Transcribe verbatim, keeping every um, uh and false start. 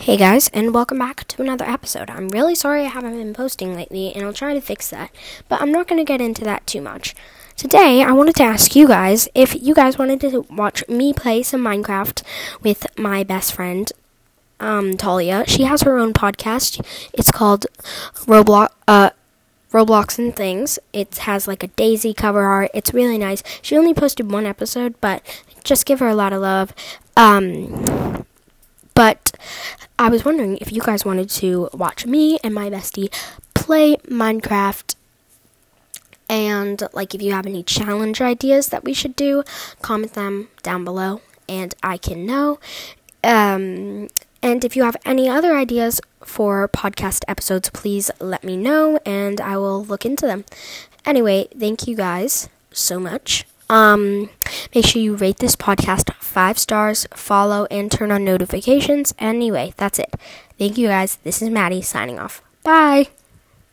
Hey guys, and welcome back to another episode. I'm really sorry I haven't been posting lately, and I'll try to fix that, but I'm not going to get into that too much. Today, I wanted to ask you guys if you guys wanted to watch me play some Minecraft with my best friend, um, Talia. She has her own podcast. It's called Roblox, uh, Roblox and Things. It has like a daisy cover art. It's really nice. She only posted one episode, but just give her a lot of love. Um, but I was wondering if you guys wanted to watch me and my bestie play Minecraft, and like if you have any challenge ideas that we should do, comment them down below and I can know. Um, and if you have any other ideas for podcast episodes, please let me know and I will look into them. Anyway, thank you guys so much. Um, make sure you rate this podcast five stars, follow, and turn on notifications. Anyway, that's it. Thank you guys. This is Maddie signing off. Bye.